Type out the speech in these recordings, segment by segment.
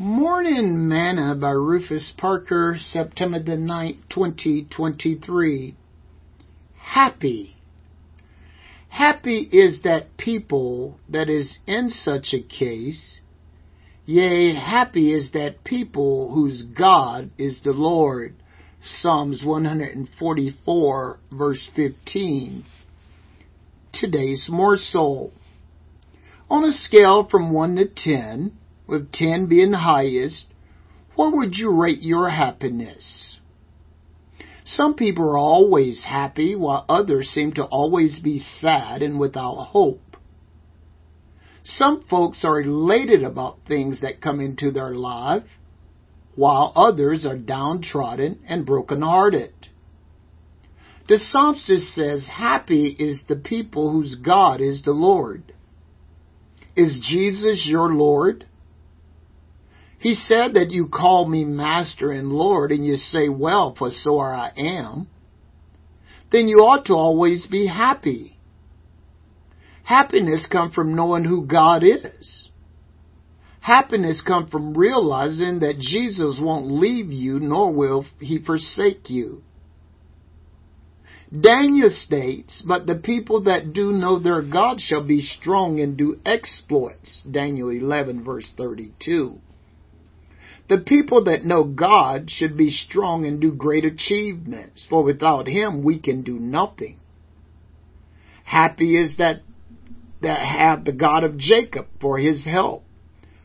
Morning Manna by Rufus Parker, September the 9th, 2023. Happy. Happy is that people that is in such a case. Yea, happy is that people whose God is the Lord. Psalms 144, verse 15. Today's morsel. On a scale from 1 to 10, with 10 being highest, what would you rate your happiness? Some people are always happy, while others seem to always be sad and without hope. Some folks are elated about things that come into their life, while others are downtrodden and brokenhearted. The psalmist says, happy is the people whose God is the Lord. Is Jesus your Lord? He said that you call me Master and Lord, and you say, well, for so I am. Then you ought to always be happy. Happiness comes from knowing who God is. Happiness comes from realizing that Jesus won't leave you, nor will he forsake you. Daniel states, but the people that do know their God shall be strong and do exploits. Daniel 11, verse 32. The people that know God should be strong and do great achievements, for without him we can do nothing. Happy is that have the God of Jacob for his help,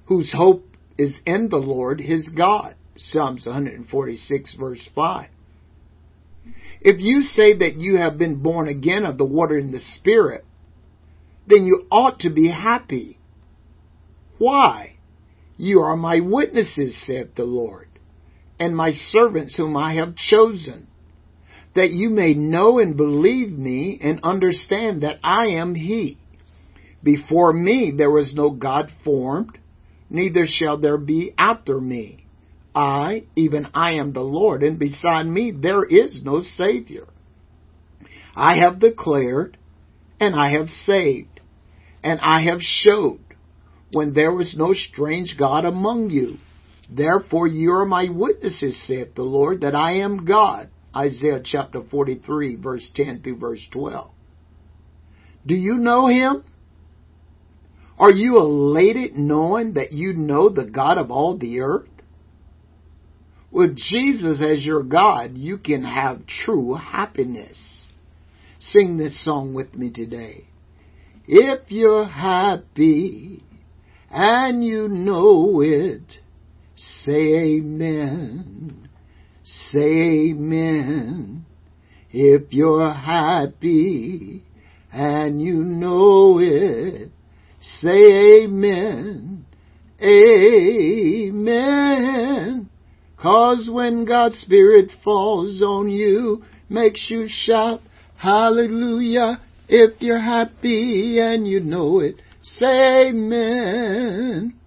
whose hope is in the Lord his God. Psalms 146, verse 5. If you say that you have been born again of the water and the Spirit, then you ought to be happy. Why? You are my witnesses, saith the Lord, and my servants whom I have chosen, that you may know and believe me and understand that I am he. Before me there was no God formed, neither shall there be after me. I, even I am the Lord, and beside me there is no Savior. I have declared, and I have saved, and I have showed, when there was no strange God among you. Therefore you are my witnesses, saith the Lord, that I am God. Isaiah chapter 43, verse 10 through verse 12. Do you know him? Are you elated knowing that you know the God of all the earth? With Jesus as your God, you can have true happiness. Sing this song with me today. If you're happy and you know it, say amen, say amen. If you're happy and you know it, say amen, amen. 'Cause when God's Spirit falls on you, makes you shout, hallelujah. If you're happy and you know it, say amen.